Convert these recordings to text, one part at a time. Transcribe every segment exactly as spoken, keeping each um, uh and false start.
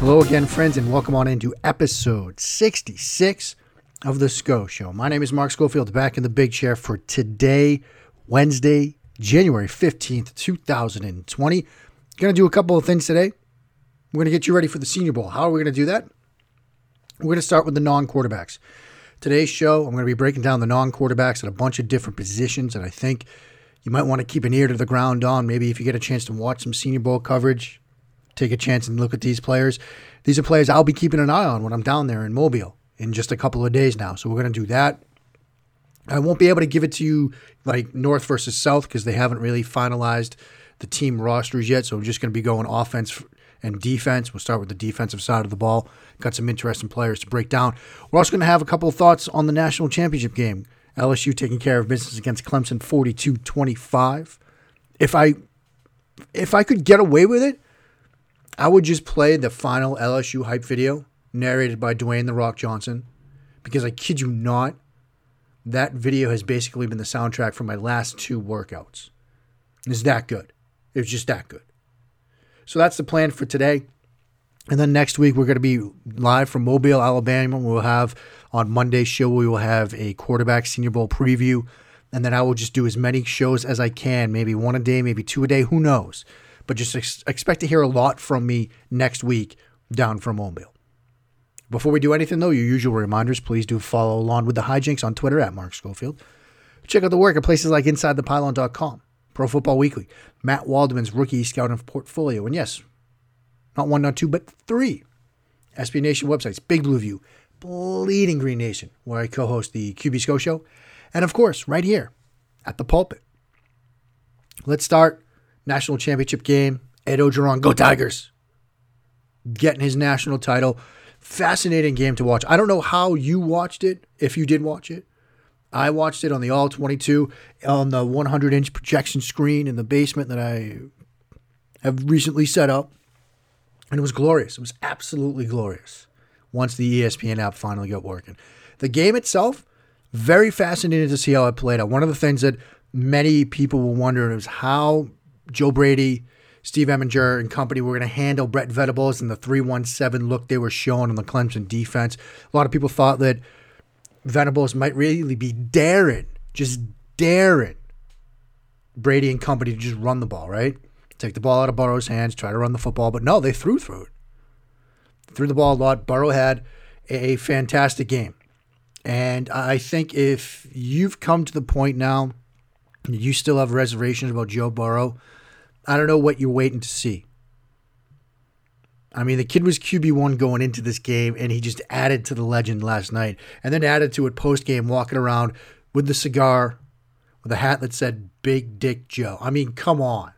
Hello again, friends, and welcome on into episode sixty-six of the S C O Show. My name is Mark Schofield, back in the big chair for today, Wednesday, January fifteenth, two thousand twenty. Going to do a couple of things today. We're going to get you ready for the Senior Bowl. How are we going to do that? We're going to start with the non-quarterbacks. Today's show, I'm going to be breaking down the non-quarterbacks at a bunch of different positions that I think you might want to keep an ear to the ground on. Maybe if you get a chance to watch some Senior Bowl coverage, take a chance and look at these players. These are players I'll be keeping an eye on when I'm down there in Mobile in just a couple of days now. So we're going to do that. I won't be able to give it to you like North versus South because they haven't really finalized the team rosters yet. So we're just going to be going offense and defense. We'll start with the defensive side of the ball. Got some interesting players to break down. We're also going to have a couple of thoughts on the national championship game. L S U taking care of business against Clemson forty-two twenty-five. If I, if I could get away with it, I would just play the final L S U hype video narrated by Dwayne The Rock Johnson, because I kid you not, that video has basically been the soundtrack for my last two workouts. It's that good. It was just that good. So that's the plan for today. And then next week, we're going to be live from Mobile, Alabama. We'll have, on Monday's show, we will have a quarterback Senior Bowl preview. And then I will just do as many shows as I can, maybe one a day, maybe two a day, who knows? But just ex- expect to hear a lot from me next week down from Mobile. Before we do anything, though, your usual reminders, please do follow along with the hijinks on Twitter at Mark Schofield. Check out the work at places like inside the pylon dot com, Pro Football Weekly, Matt Waldman's rookie scouting portfolio, and yes, not one, not two, but three S B Nation websites, Big Blue View, Bleeding Green Nation, where I co-host the Q B S C O Show, and of course, right here at the pulpit. Let's start. National championship game, Ed Ogeron, go Tigers, getting his national title. Fascinating game to watch. I don't know how you watched it, if you did watch it. I watched it on the all twenty-two, on the one hundred inch projection screen in the basement that I have recently set up, and it was glorious. It was absolutely glorious once the E S P N app finally got working. The game itself, very fascinating to see how it played out. One of the things that many people were wondering is how Joe Brady, Steve Eminger, and company were going to handle Brett Venables and the three one seven look they were showing on the Clemson defense. A lot of people thought that Venables might really be daring, just daring Brady and company to just run the ball, right? Take the ball out of Burrow's hands, try to run the football, but no, they threw through it. Threw the ball a lot. Burrow had a fantastic game. And I think if you've come to the point now, you still have reservations about Joe Burrow, I don't know what you're waiting to see. I mean, the kid was Q B one going into this game, and he just added to the legend last night. And then added to it post-game, walking around with the cigar, with a hat that said, Big Dick Joe. I mean, come on.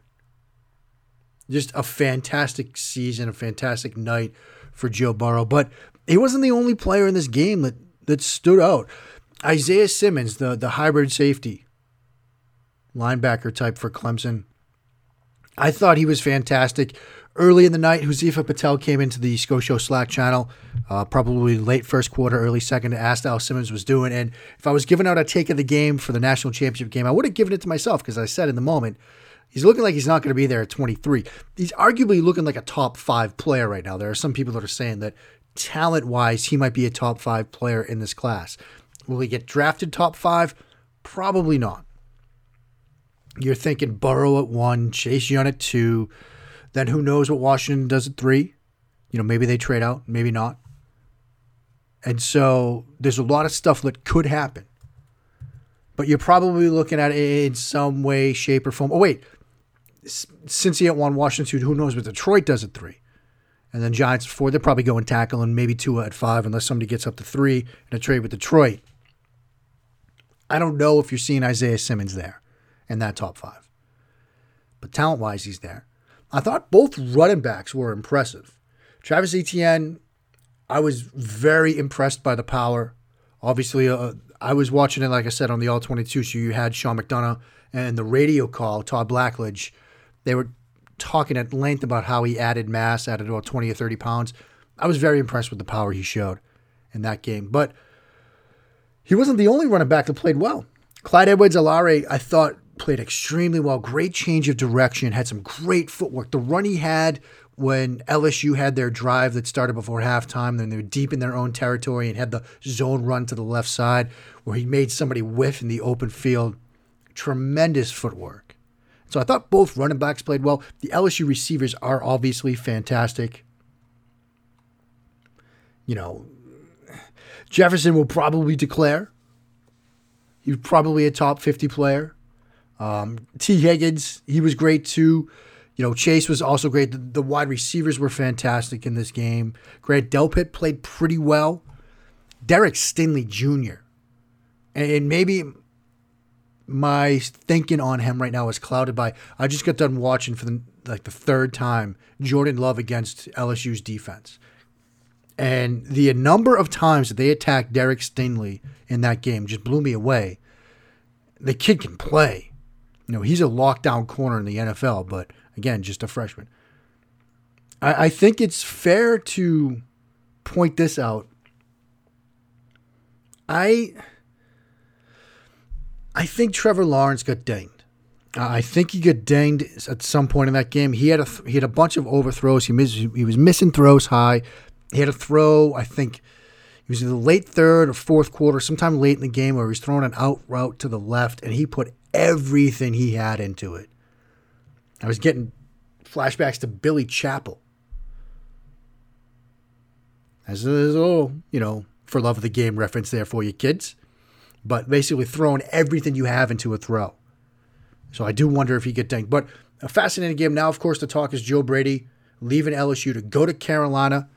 Just a fantastic season, a fantastic night for Joe Burrow. But he wasn't the only player in this game that, that stood out. Isaiah Simmons, the, the hybrid safety, linebacker type for Clemson, I thought he was fantastic. Early in the night, Josefa Patel came into the Scotia Slack channel, uh, probably late first quarter, early second, to ask how Simmons was doing. And if I was giving out a take of the game for the national championship game, I would have given it to myself because I said in the moment, he's looking like he's not going to be there at twenty-three. He's arguably looking like a top five player right now. There are some people that are saying that talent-wise, he might be a top five player in this class. Will he get drafted top five? Probably not. You're thinking Burrow at one, Chase Young at two, then who knows what Washington does at three. You know, maybe they trade out, maybe not. And so there's a lot of stuff that could happen. But you're probably looking at it in some way, shape, or form. Oh, wait. Cincy at one, Washington two, who knows what Detroit does at three. And then Giants at four, they're probably going tackle and maybe Tua at five unless somebody gets up to three in a trade with Detroit. I don't know if you're seeing Isaiah Simmons there in that top five. But talent-wise, he's there. I thought both running backs were impressive. Travis Etienne, I was very impressed by the power. Obviously, uh, I was watching it, like I said, on the all twenty-two, so you had Sean McDonough and the radio call, Todd Blackledge. They were talking at length about how he added mass, added about twenty or thirty pounds. I was very impressed with the power he showed in that game. But he wasn't the only running back that played well. Clyde Edwards-Helaire, I thought, played extremely well. Great change of direction, had some great footwork. The run he had when L S U had their drive that started before halftime, then they were deep in their own territory and had the zone run to the left side where he made somebody whiff in the open field. Tremendous footwork. So I thought both running backs played well. The L S U receivers are obviously fantastic. You know, Jefferson will probably declare. He's probably a top fifty player. Um, T. Higgins, he was great too. You know, Chase was also great. The, the wide receivers were fantastic in this game. Grant Delpit played pretty well. Derek Stingley Junior And, and maybe my thinking on him right now is clouded by, I just got done watching for the, like the third time Jordan Love against L S U's defense. And the number of times that they attacked Derek Stingley in that game just blew me away. The kid can play. You know, he's a lockdown corner in the N F L, but again, just a freshman. I, I think it's fair to point this out. I I think Trevor Lawrence got dinged. Uh, I think he got dinged at some point in that game. He had a th- he had a bunch of overthrows. He mis- he was missing throws high. He had a throw, I think, it was in the late third or fourth quarter, sometime late in the game, where he was throwing an out route to the left, and he put everything he had into it. I was getting flashbacks to Billy Chappell. As is, oh, you know, for love of the game reference there for you kids. But basically throwing everything you have into a throw. So I do wonder if he get dinged. But a fascinating game. Now, of course, the talk is Joe Brady leaving L S U to go to Carolina.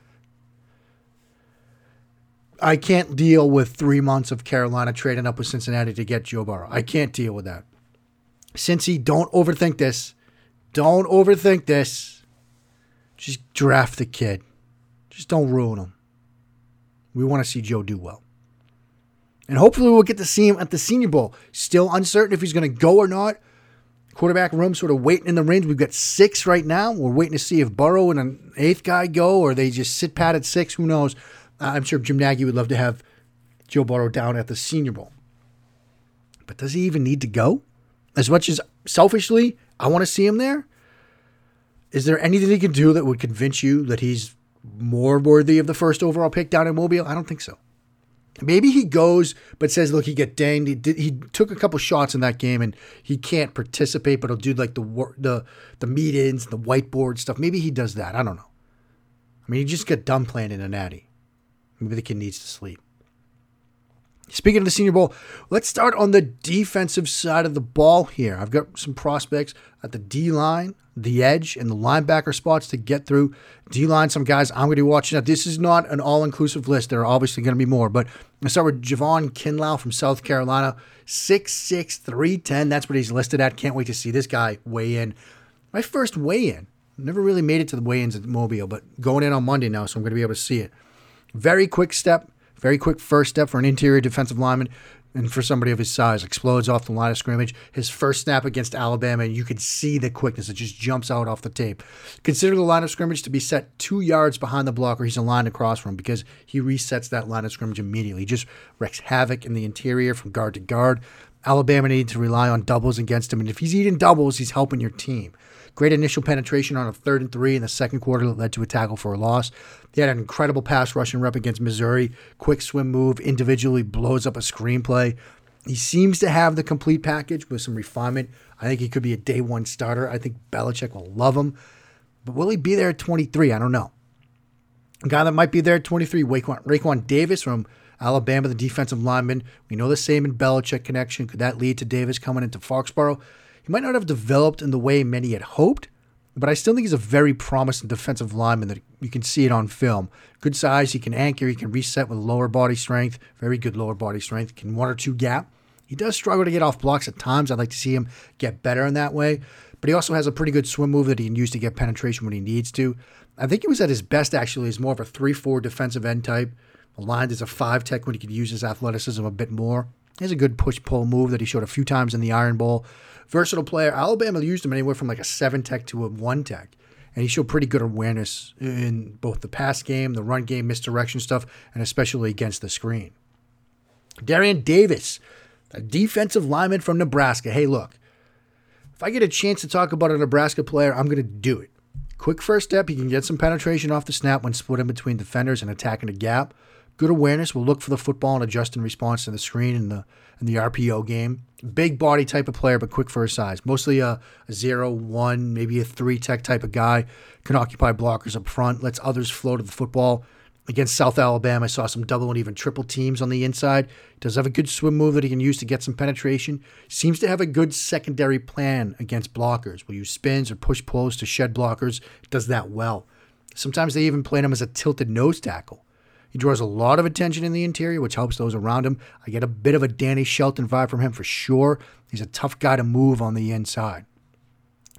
I can't deal with three months of Carolina trading up with Cincinnati to get Joe Burrow. I can't deal with that. Cincy, don't overthink this. Don't overthink this. Just draft the kid. Just don't ruin him. We want to see Joe do well. And hopefully we'll get to see him at the Senior Bowl. Still uncertain if he's going to go or not. Quarterback room sort of waiting in the range. We've got six right now. We're waiting to see if Burrow and an eighth guy go or they just sit pat at six. Who knows? I'm sure Jim Nagy would love to have Joe Burrow down at the Senior Bowl. But does he even need to go? As much as selfishly I want to see him there, is there anything he can do that would convince you that he's more worthy of the first overall pick down in Mobile? I don't think so. Maybe he goes but says, look, he got dinged. He, did, he took a couple shots in that game and he can't participate, but he'll do like the, the, the meet-ins, the whiteboard stuff. Maybe he does that. I don't know. I mean, he just got done playing in a natty. Maybe the kid needs to sleep. Speaking of the Senior Bowl, let's start on the defensive side of the ball here. I've got some prospects at the D-line, the edge, and the linebacker spots to get through. D-line, some guys I'm going to be watching out. This is not an all-inclusive list. There are obviously going to be more, but let's start with Javon Kinlaw from South Carolina, six six, three ten. That's what he's listed at. Can't wait to see this guy weigh in. My first weigh-in. Never really made it to the weigh-ins at Mobile, but going in on Monday now, so I'm going to be able to see it. Very quick step, very quick first step for an interior defensive lineman and for somebody of his size. Explodes off the line of scrimmage. His first snap against Alabama, and you could see the quickness. It just jumps out off the tape. Consider the line of scrimmage to be set two yards behind the blocker he's aligned across from, because he resets that line of scrimmage immediately. He just wrecks havoc in the interior from guard to guard. Alabama needs to rely on doubles against him, and if he's eating doubles, he's helping your team. Great initial penetration on a third and three in the second quarter that led to a tackle for a loss. He had an incredible pass rushing rep against Missouri. Quick swim move, individually blows up a screenplay. He seems to have the complete package with some refinement. I think he could be a day one starter. I think Belichick will love him. But will he be there at twenty-three? I don't know. A guy that might be there at twenty-three, Raekwon, Raekwon Davis from Alabama, the defensive lineman. We know the Saban Belichick connection. Could that lead to Davis coming into Foxborough? He might not have developed in the way many had hoped, but I still think he's a very promising defensive lineman that you can see it on film. Good size, he can anchor, he can reset with lower body strength, very good lower body strength, can one or two gap. He does struggle to get off blocks at times. I'd like to see him get better in that way, but he also has a pretty good swim move that he can use to get penetration when he needs to. I think he was at his best, actually, as more of a three four defensive end type, aligned as a five tech when he could use his athleticism a bit more. He has a good push-pull move that he showed a few times in the Iron Bowl. Versatile player. Alabama used him anywhere from like a seven-tech to a one-tech. And he showed pretty good awareness in both the pass game, the run game, misdirection stuff, and especially against the screen. Darian Davis, a defensive lineman from Nebraska. Hey, look, If I get a chance to talk about a Nebraska player, I'm going to do it. Quick first step, he can get some penetration off the snap when split in between defenders and attacking a gap. Good awareness, will look for the football and adjust in response to the screen and the and the R P O game. Big body type of player, but quick for his size. Mostly a, a zero, one, maybe a three tech type of guy. Can occupy blockers up front, lets others flow to the football. Against South Alabama, I saw some double and even triple teams on the inside. Does have a good swim move that he can use to get some penetration. Seems to have a good secondary plan against blockers. Will use spins or push pulls to shed blockers. Does that well. Sometimes they even played him as a tilted nose tackle. He draws a lot of attention in the interior, which helps those around him. I get a bit of a Danny Shelton vibe from him for sure. He's a tough guy to move on the inside.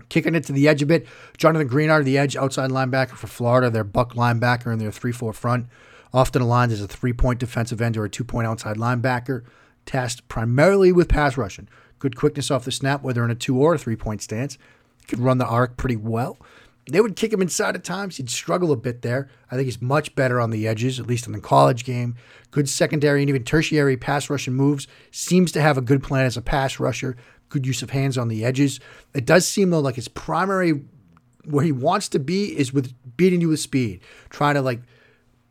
Kicking it to the edge a bit, Jonathan Greenard, the edge outside linebacker for Florida, their buck linebacker in their three four front. Often aligned as a three-point defensive end or a two-point outside linebacker. Tasked primarily with pass rushing. Good quickness off the snap, whether in a two- or a three-point stance. Could run the arc pretty well. They would kick him inside at times. He'd struggle a bit there. I think he's much better on the edges, at least in the college game. Good secondary and even tertiary pass rushing moves. Seems to have a good plan as a pass rusher. Good use of hands on the edges. It does seem, though, like his primary, where he wants to be, is with beating you with speed. Trying to, like,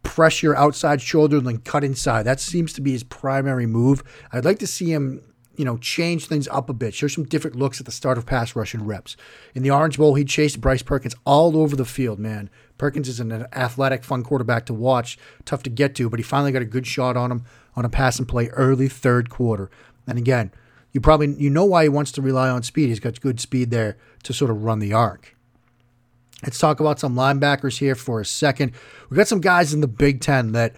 press your outside shoulder and then cut inside. That seems to be his primary move. I'd like to see him, you know, change things up a bit. Show some different looks at the start of pass rushing reps. In the Orange Bowl, he chased Bryce Perkins all over the field, man. Perkins is an athletic, fun quarterback to watch. Tough to get to, but he finally got a good shot on him on a pass and play early third quarter. And again, you probably, you know why he wants to rely on speed. He's got good speed there to sort of run the arc. Let's talk about some linebackers here for a second. We've got some guys in the Big Ten that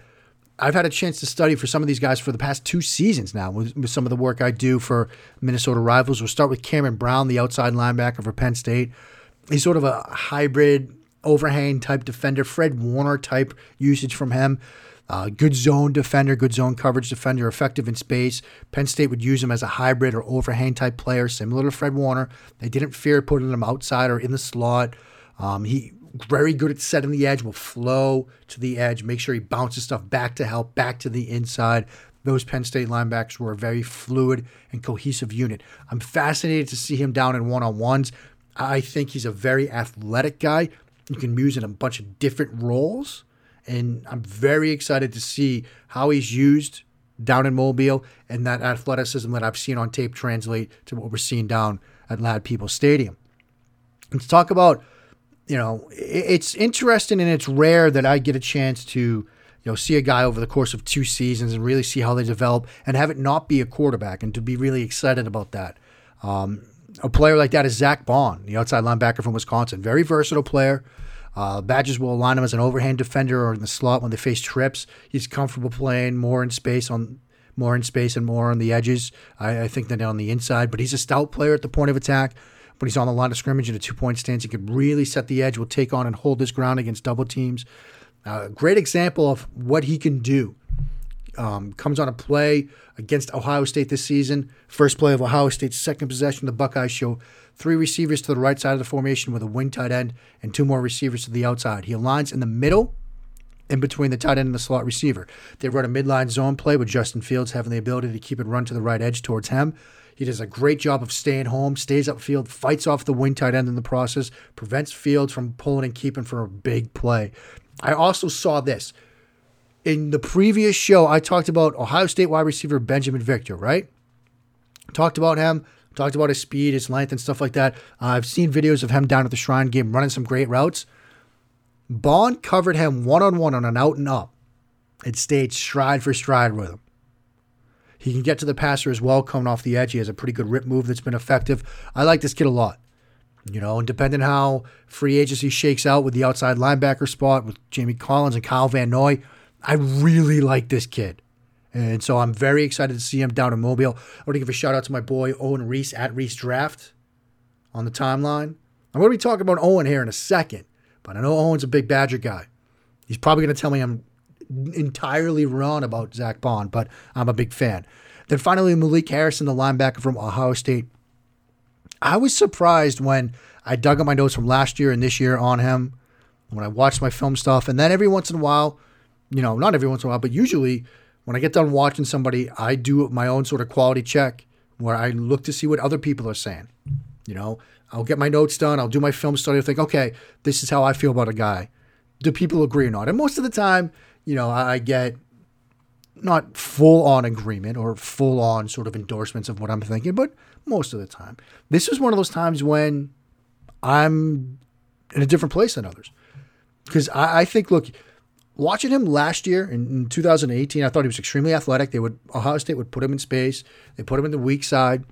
I've had a chance to study for some of these guys for the past two seasons now with, with some of the work I do for Minnesota Rivals. We'll start with Cameron Brown, the outside linebacker for Penn State. He's sort of a hybrid overhang type defender, Fred Warner type usage from him. Uh, good zone defender, good zone coverage defender, effective in space. Penn State would use him as a hybrid or overhang type player, similar to Fred Warner. They didn't fear putting him outside or in the slot. Um, he very good at setting the edge, will flow to the edge, make sure he bounces stuff back to help, back to the inside. Those Penn State linebackers were a very fluid and cohesive unit. I'm fascinated to see him down in one-on-ones. I think he's a very athletic guy. You can use in a bunch of different roles. And I'm very excited to see how he's used down in Mobile and that athleticism that I've seen on tape translate to what we're seeing down at Ladd Peoples Stadium. Let's talk about, you know, it's interesting and it's rare that I get a chance to, you know, see a guy over the course of two seasons and really see how they develop and have it not be a quarterback and to be really excited about that. Um, a player like that is Zach Bond, the outside linebacker from Wisconsin. Very versatile player. Uh, Badgers will align him as an overhand defender or in the slot when they face trips. He's comfortable playing more in space on more in space and more on the edges, I, I think, than on the inside. But he's a stout player at the point of attack. When he's on the line of scrimmage in a two-point stance, he could really set the edge, will take on and hold his ground against double teams. Uh, great example of what he can do. Um, comes on a play against Ohio State this season. First play of Ohio State's second possession, the Buckeyes show three receivers to the right side of the formation with a wing tight end and two more receivers to the outside. He aligns in the middle in between the tight end and the slot receiver. They run a midline zone play with Justin Fields having the ability to keep it run to the right edge towards him. He does a great job of staying home, stays upfield, fights off the wing tight end in the process, prevents Fields from pulling and keeping for a big play. I also saw this. In the previous show, I talked about Ohio State wide receiver Benjamin Victor, right? Talked about him, talked about his speed, his length, and stuff like that. Uh, I've seen videos of him down at the Shrine game running some great routes. Bond covered him one-on-one on an out and up and stayed stride for stride with him. He can get to the passer as well, coming off the edge. He has a pretty good rip move that's been effective. I like this kid a lot. You know, and depending how free agency shakes out with the outside linebacker spot with Jamie Collins and Kyle Van Noy, I really like this kid. And so I'm very excited to see him down in Mobile. I want to give a shout out to my boy Owen Reese at Reese Draft on the timeline. I'm going to be talking about Owen here in a second, but I know Owen's a big Badger guy. He's probably going to tell me I'm entirely wrong about Zach Bond, but I'm a big fan. Then finally, Malik Harrison, the linebacker from Ohio State. I was surprised when I dug up my notes from last year and this year on him, when I watched my film stuff, and then every once in a while, you know, not every once in a while, but usually when I get done watching somebody, I do my own sort of quality check where I look to see what other people are saying. You know, I'll get my notes done. I'll do my film study. I'll think, okay, this is how I feel about a guy. Do people agree or not? And most of the time, you know, I get not full-on agreement or full-on sort of endorsements of what I'm thinking, but most of the time. This is one of those times when I'm in a different place than others. Because I, I think, look, watching him last year in, in two thousand eighteen, I thought he was extremely athletic. They would Ohio State would put him in space. They put him in the weak side.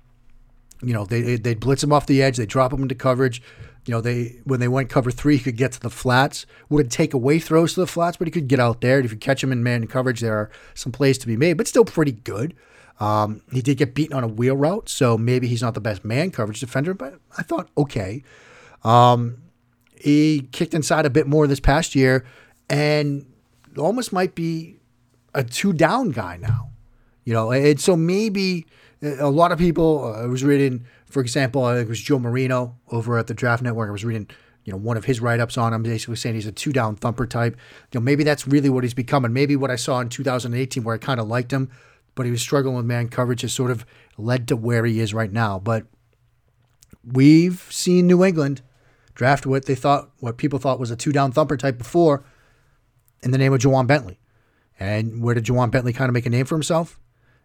You know, they they'd blitz him off the edge. They drop him into coverage. You know, they when they went cover three, he could get to the flats. Wouldn't take away throws to the flats, but he could get out there. And if you catch him in man coverage, there are some plays to be made, but still pretty good. Um, he did get beaten on a wheel route, so maybe he's not the best man coverage defender, but I thought, okay. Um, he kicked inside a bit more this past year and almost might be a two-down guy now. You know, and so maybe a lot of people, uh, I was reading, for example, I think it was Joe Marino over at the Draft Network. I was reading, you know, one of his write-ups on him, basically saying he's a two-down thumper type. You know, maybe that's really what he's become. And maybe what I saw in two thousand eighteen where I kind of liked him, but he was struggling with man coverage has sort of led to where he is right now. But we've seen New England draft what they thought, what people thought was a two-down thumper type before in the name of Juwan Bentley. And where did Juwan Bentley kind of make a name for himself?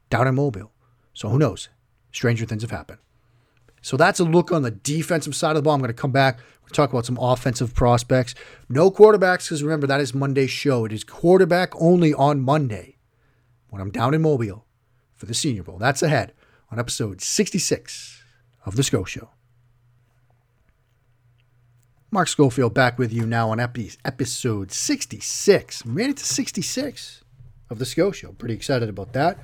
Down in Mobile. So who knows? Stranger things have happened. So that's a look on the defensive side of the ball. I'm going to come back. We'll talk about some offensive prospects. No quarterbacks, because remember, that is Monday's show. It is quarterback only on Monday when I'm down in Mobile for the Senior Bowl. That's ahead on episode sixty-six of the S C O Show. Mark Schofield back with you now on episode sixty-six. We made it to sixty-six of the S C O Show. Pretty excited about that.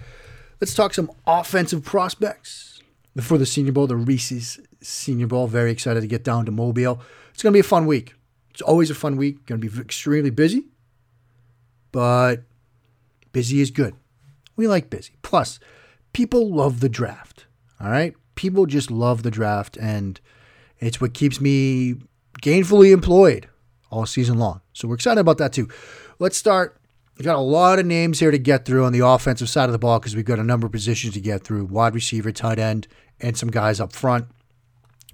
Let's talk some offensive prospects before the Senior Bowl, the Reese's Senior Bowl. Very excited to get down to Mobile. It's going to be a fun week. It's always a fun week. Going to be extremely busy, but busy is good. We like busy. Plus, people love the draft, all right? People just love the draft, and it's what keeps me gainfully employed all season long. So we're excited about that too. Let's start. We've got a lot of names here to get through on the offensive side of the ball because we've got a number of positions to get through. Wide receiver, tight end, and some guys up front.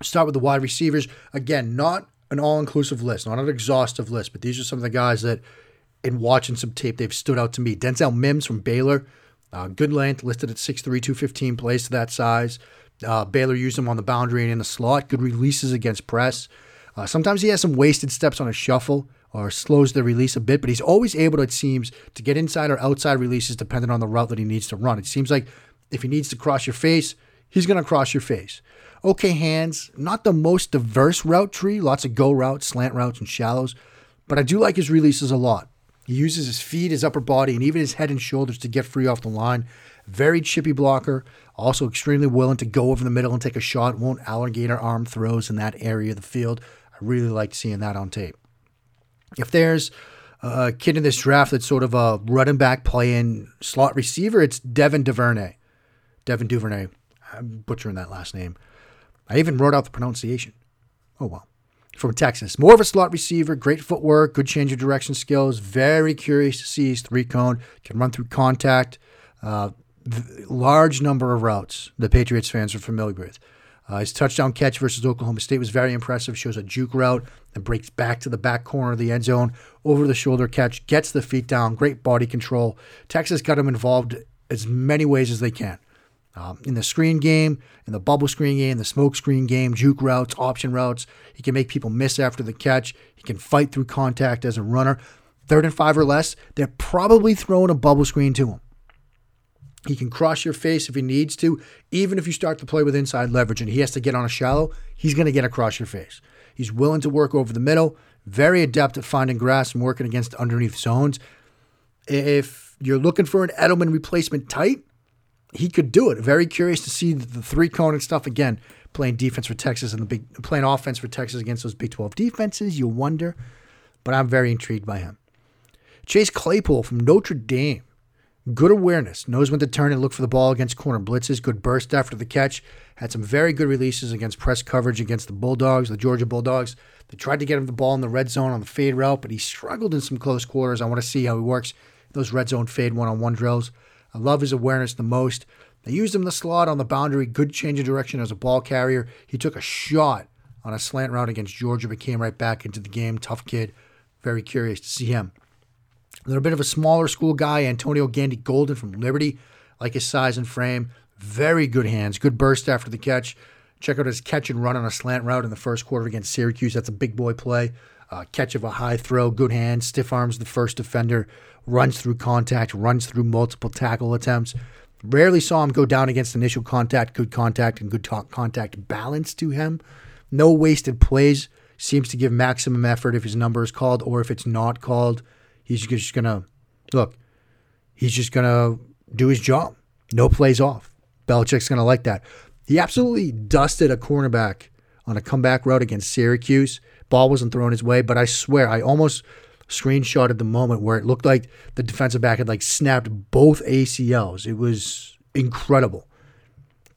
Start with the wide receivers. Again, not an all-inclusive list, not an exhaustive list, but these are some of the guys that, in watching some tape, they've stood out to me. Denzel Mims from Baylor. Uh, good length, listed at six three, two fifteen, plays to that size. Uh, Baylor used him on the boundary and in the slot. Good releases against press. Uh, sometimes he has some wasted steps on a shuffle or slows the release a bit, but he's always able, it seems, to get inside or outside releases depending on the route that he needs to run. It seems like if he needs to cross your face, he's going to cross your face. Okay hands, not the most diverse route tree, lots of go routes, slant routes, and shallows, but I do like his releases a lot. He uses his feet, his upper body, and even his head and shoulders to get free off the line. Very chippy blocker, also extremely willing to go over the middle and take a shot, won't alligator arm throws in that area of the field. Really liked seeing that on tape. If there's a kid in this draft that's sort of a running back playing slot receiver, it's Devin DuVernay. Devin DuVernay. I'm butchering that last name. I even wrote out the pronunciation. Oh, well. From Texas. More of a slot receiver. Great footwork. Good change of direction skills. Very curious to see his three-cone. Can run through contact. Uh, large number of routes the Patriots fans are familiar with. Uh, his touchdown catch versus Oklahoma State was very impressive. Shows a juke route and breaks back to the back corner of the end zone. Over-the-shoulder catch. Gets the feet down. Great body control. Texas got him involved as many ways as they can. Um, in the screen game, in the bubble screen game, the smoke screen game, juke routes, option routes. He can make people miss after the catch. He can fight through contact as a runner. Third and five or less, they're probably throwing a bubble screen to him. He can cross your face if he needs to. Even if you start to play with inside leverage and he has to get on a shallow, he's going to get across your face. He's willing to work over the middle, very adept at finding grass and working against underneath zones. If you're looking for an Edelman replacement type, he could do it. Very curious to see the three cone and stuff again, playing defense for Texas and the big playing offense for Texas against those Big twelve defenses. You wonder, but I'm very intrigued by him. Chase Claypool from Notre Dame. Good awareness, knows when to turn and look for the ball against corner blitzes, good burst after the catch, had some very good releases against press coverage against the Bulldogs, the Georgia Bulldogs. They tried to get him the ball in the red zone on the fade route, but he struggled in some close quarters. I want to see how he works those red zone fade one-on-one drills. I love his awareness the most. They used him in the slot on the boundary. Good change of direction as a ball carrier. He took a shot on a slant route against Georgia, but came right back into the game. Tough kid. Very curious to see him. A little bit of a smaller school guy, Antonio Gandy-Golden from Liberty. Like his size and frame. Very good hands. Good burst after the catch. Check out his catch and run on a slant route in the first quarter against Syracuse. That's a big boy play. Uh, catch of a high throw. Good hands. Stiff arms the first defender. Runs through contact. Runs through multiple tackle attempts. Rarely saw him go down against initial contact. Good contact and good talk contact balance to him. No wasted plays. Seems to give maximum effort if his number is called or if it's not called. He's just going to, look, he's just going to do his job. No plays off. Belichick's going to like that. He absolutely dusted a cornerback on a comeback route against Syracuse. Ball wasn't thrown his way, but I swear, I almost screenshotted the moment where it looked like the defensive back had like snapped both A C Ls. It was incredible.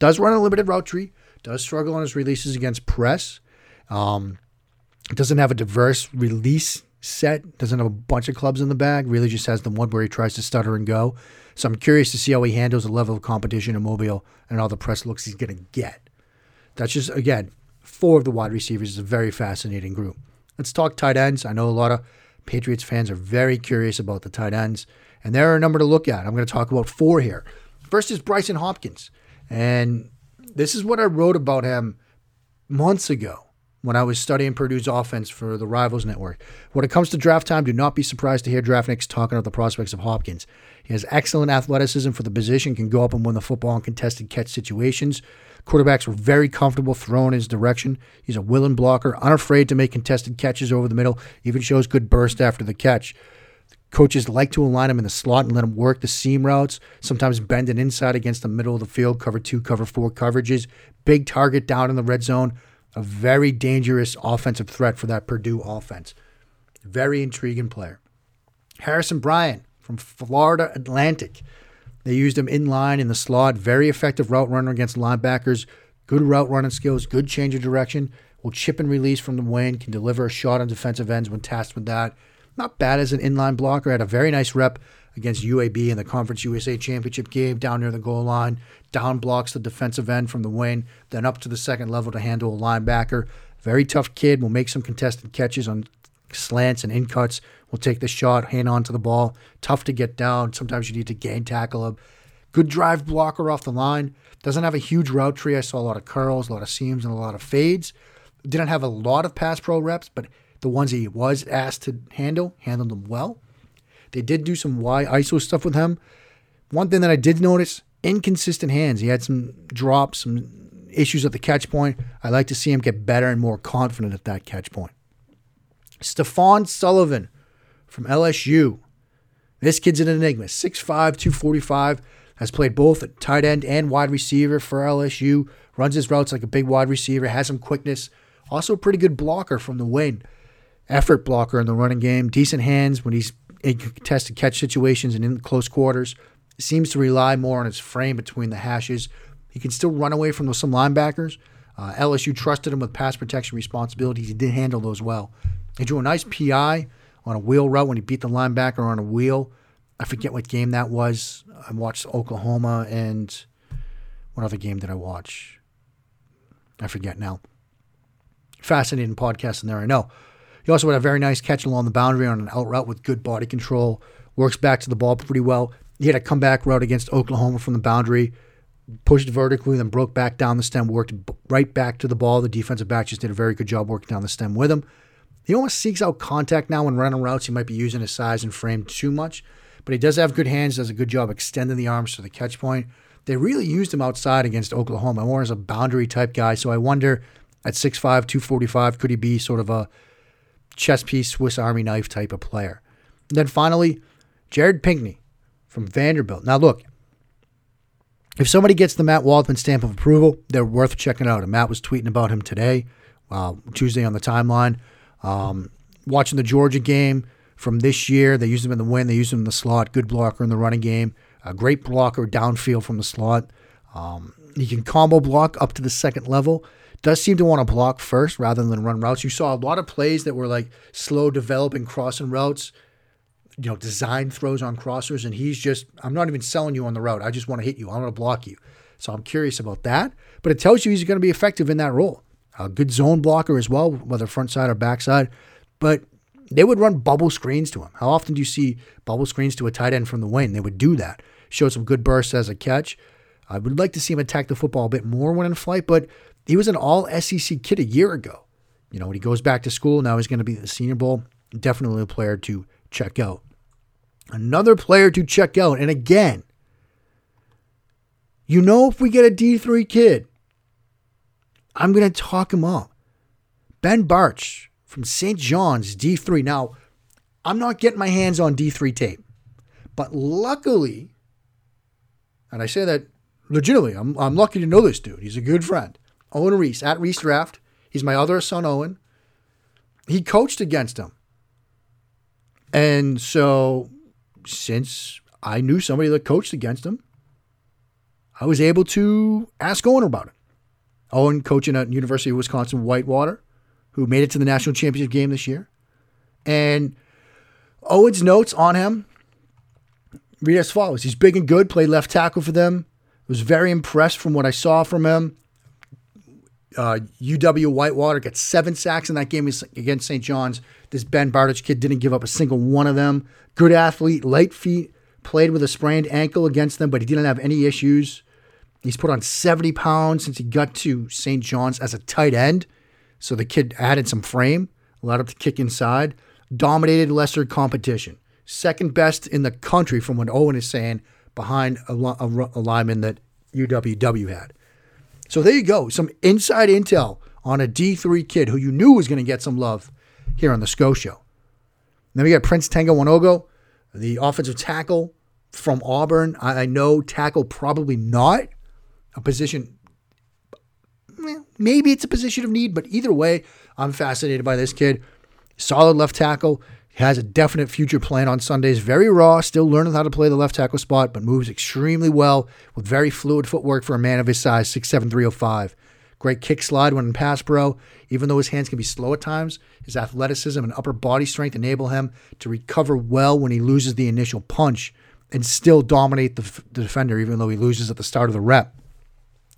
Does run a limited route tree. Does struggle on his releases against press. Um, doesn't have a diverse release set. Doesn't have a bunch of clubs in the bag. Really just has the one where he tries to stutter and go. So I'm curious to see how he handles the level of competition in Mobile and all the press looks he's going to get. That's just, again, four of the wide receivers is a very fascinating group. Let's talk tight ends. I know a lot of Patriots fans are very curious about the tight ends, and there are a number to look at. I'm going to talk about four here. First is Bryson Hopkins, and this is what I wrote about him months ago when I was studying Purdue's offense for the Rivals Network. When it comes to draft time, do not be surprised to hear draftniks talking about the prospects of Hopkins. He has excellent athleticism for the position, can go up and win the football in contested catch situations. Quarterbacks were very comfortable throwing his direction. He's a willing blocker, unafraid to make contested catches over the middle, even shows good burst after the catch. Coaches like to align him in the slot and let him work the seam routes, sometimes bend and inside against the middle of the field, cover two, cover four coverages. Big target down in the red zone. A very dangerous offensive threat for that Purdue offense. Very intriguing player. Harrison Bryant from Florida Atlantic. They used him in line in the slot. Very effective route runner against linebackers. Good route running skills. Good change of direction. Will chip and release from the wing. Can deliver a shot on defensive ends when tasked with that. Not bad as an inline blocker. Had a very nice rep against U A B in the Conference U S A Championship game down near the goal line. Down blocks the defensive end from the wing, then up to the second level to handle a linebacker. Very tough kid. Will make some contested catches on slants and in cuts. Will take the shot, hand on to the ball. Tough to get down. Sometimes you need to gain tackle him. Good drive blocker off the line. Doesn't have a huge route tree. I saw a lot of curls, a lot of seams, and a lot of fades. Didn't have a lot of pass pro reps, but the ones he was asked to handle, handled them well. They did do some Y I S O stuff with him. One thing that I did notice, inconsistent hands. He had some drops, some issues at the catch point. I like to see him get better and more confident at that catch point. Stephon Sullivan from L S U. This kid's an enigma. six five, two forty-five, has played both at tight end and wide receiver for L S U. Runs his routes like a big wide receiver, has some quickness. Also a pretty good blocker from the wing. Effort blocker in the running game. Decent hands when he's in contested catch situations and in close quarters. Seems to rely more on his frame between the hashes. He can still run away from those, some linebackers. Uh, L S U trusted him with pass protection responsibilities. He did handle those well. He drew a nice P I on a wheel route when he beat the linebacker on a wheel. I forget what game that was. I watched Oklahoma and what other game did I watch? I forget now. Fascinating podcast in there, I know. He also had a very nice catch along the boundary on an out route with good body control. Works back to the ball pretty well. He had a comeback route against Oklahoma from the boundary. Pushed vertically, then broke back down the stem. Worked right back to the ball. The defensive back just did a very good job working down the stem with him. He almost seeks out contact now when running routes. He might be using his size and frame too much. But he does have good hands. Does a good job extending the arms to the catch point. They really used him outside against Oklahoma. More as a boundary type guy. So I wonder at six five, two forty-five, could he be sort of a chess piece, Swiss Army knife type of player? And then finally, Jared Pinkney from Vanderbilt. Now look, if somebody gets the Matt Waldman stamp of approval, they're worth checking out. And Matt was tweeting about him today, uh, Tuesday on the timeline. Um, watching the Georgia game from this year, they used him in the win, they used him in the slot, good blocker in the running game, a great blocker downfield from the slot. Um, he can combo block up to the second level. Does seem to want to block first rather than run routes. You saw a lot of plays that were like slow developing crossing routes. you know, design throws on crossers, and he's just, I'm not even selling you on the route. I just want to hit you. I want to block you. So I'm curious about that. But it tells you he's going to be effective in that role. A good zone blocker as well, whether front side or backside. But they would run bubble screens to him. How often do you see bubble screens to a tight end from the wing? They would do that. Showed some good bursts as a catch. I would like to see him attack the football a bit more when in flight, but he was an all S E C kid a year ago. You know, when he goes back to school, now he's going to be in the Senior Bowl. Definitely a player to check out. Another player to check out. And again, you know, if we get a D three kid, I'm going to talk him up. Ben Bartsch from Saint John's, D three. Now, I'm not getting my hands on D three tape, but luckily, and I say that legitimately, I'm, I'm lucky to know this dude. He's a good friend. Owen Reese, at Reese Draft. He's my other son, Owen. He coached against him. And so, since I knew somebody that coached against him, I was able to ask Owen about it. Owen coaching at University of Wisconsin Whitewater, who made it to the national championship game this year. And Owen's notes on him read as follows. He's big and good, played left tackle for them. I was very impressed from what I saw from him. Uh, U W Whitewater got seven sacks in that game against Saint John's. This Ben Bartsch kid didn't give up a single one of them. Good athlete, light feet, played with a sprained ankle against them, but he didn't have any issues. He's put on seventy pounds since he got to Saint John's as a tight end. So the kid added some frame, allowed him to kick inside, dominated lesser competition. Second best in the country from what Owen is saying, behind a, a, a lineman that U W W had. So there you go. Some inside intel on a D three kid who you knew was going to get some love here on the S C O Show. Then we got Prince Tengawanogo, the offensive tackle from Auburn. I, I know tackle probably not a position, maybe it's a position of need, but either way, I'm fascinated by this kid. Solid left tackle, has a definite future plan on Sundays. Very raw, still learning how to play the left tackle spot, but moves extremely well with very fluid footwork for a man of his size, six seven, three oh five. Great kick slide when in pass pro. Even though his hands can be slow at times, his athleticism and upper body strength enable him to recover well when he loses the initial punch and still dominate the, the defender, even though he loses at the start of the rep.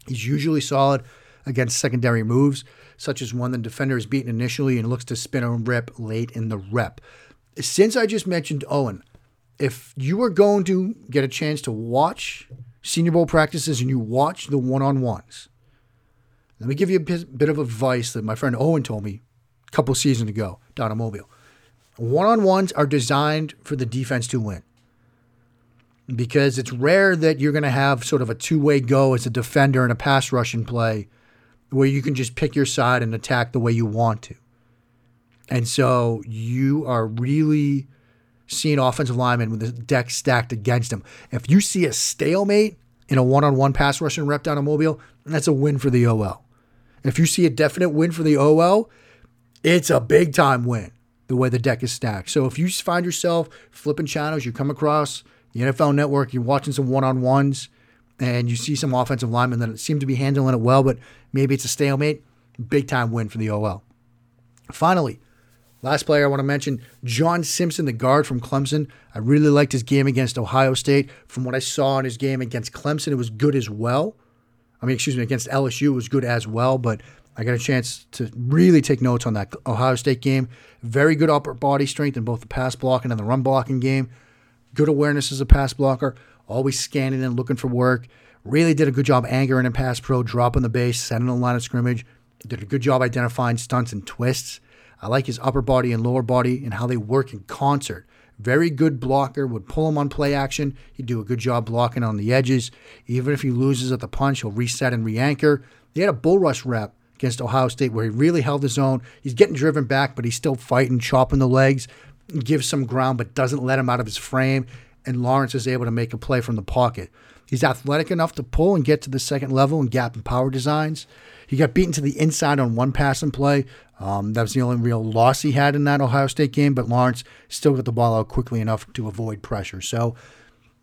He's usually solid against secondary moves, such as one the defender is beaten initially and looks to spin a rip late in the rep. Since I just mentioned Owen, if you are going to get a chance to watch Senior Bowl practices and you watch the one-on-ones, let me give you a bit of advice that my friend Owen told me a couple seasons ago down in Mobile. One-on-ones are designed for the defense to win, because it's rare that you're going to have sort of a two-way go as a defender and a pass rush and play where you can just pick your side and attack the way you want to. And so you are really seeing offensive linemen with the deck stacked against them. If you see a stalemate in a one-on-one pass rush and rep down in Mobile, that's a win for the O L. If you see a definite win for the O L, it's a big-time win, the way the deck is stacked. So if you find yourself flipping channels, you come across the N F L Network, you're watching some one-on-ones, and you see some offensive linemen that seem to be handling it well, but maybe it's a stalemate, big-time win for the O L. Finally, last player I want to mention, John Simpson, the guard from Clemson. I really liked his game against Ohio State. From what I saw in his game against Clemson, it was good as well. I mean, excuse me, against L S U, it was good as well, but I got a chance to really take notes on that Ohio State game. Very good upper body strength in both the pass blocking and the run blocking game. Good awareness as a pass blocker. Always scanning and looking for work. Really did a good job angering in pass pro, dropping the base, setting the line of scrimmage. Did a good job identifying stunts and twists. I like his upper body and lower body and how they work in concert. Very good blocker, would pull him on play action. He'd do a good job blocking on the edges. Even if he loses at the punch, he'll reset and re-anchor. He had a bull rush rep against Ohio State where he really held his own. He's getting driven back, but he's still fighting, chopping the legs, gives some ground, but doesn't let him out of his frame. And Lawrence is able to make a play from the pocket. He's athletic enough to pull and get to the second level in gap and power designs. He got beaten to the inside on one pass and play. Um, that was the only real loss he had in that Ohio State game, but Lawrence still got the ball out quickly enough to avoid pressure. So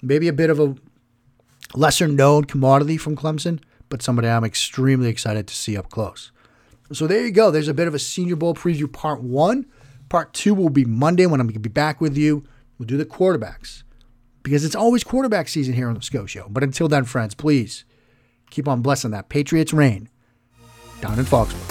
maybe a bit of a lesser-known commodity from Clemson, but somebody I'm extremely excited to see up close. So there you go. There's a bit of a Senior Bowl preview part one. Part two will be Monday when I'm going to be back with you We'll do the quarterbacks because it's always quarterback season here on the S C O Show. But until then, friends, please keep on blessing that Patriots reign down in Foxborough.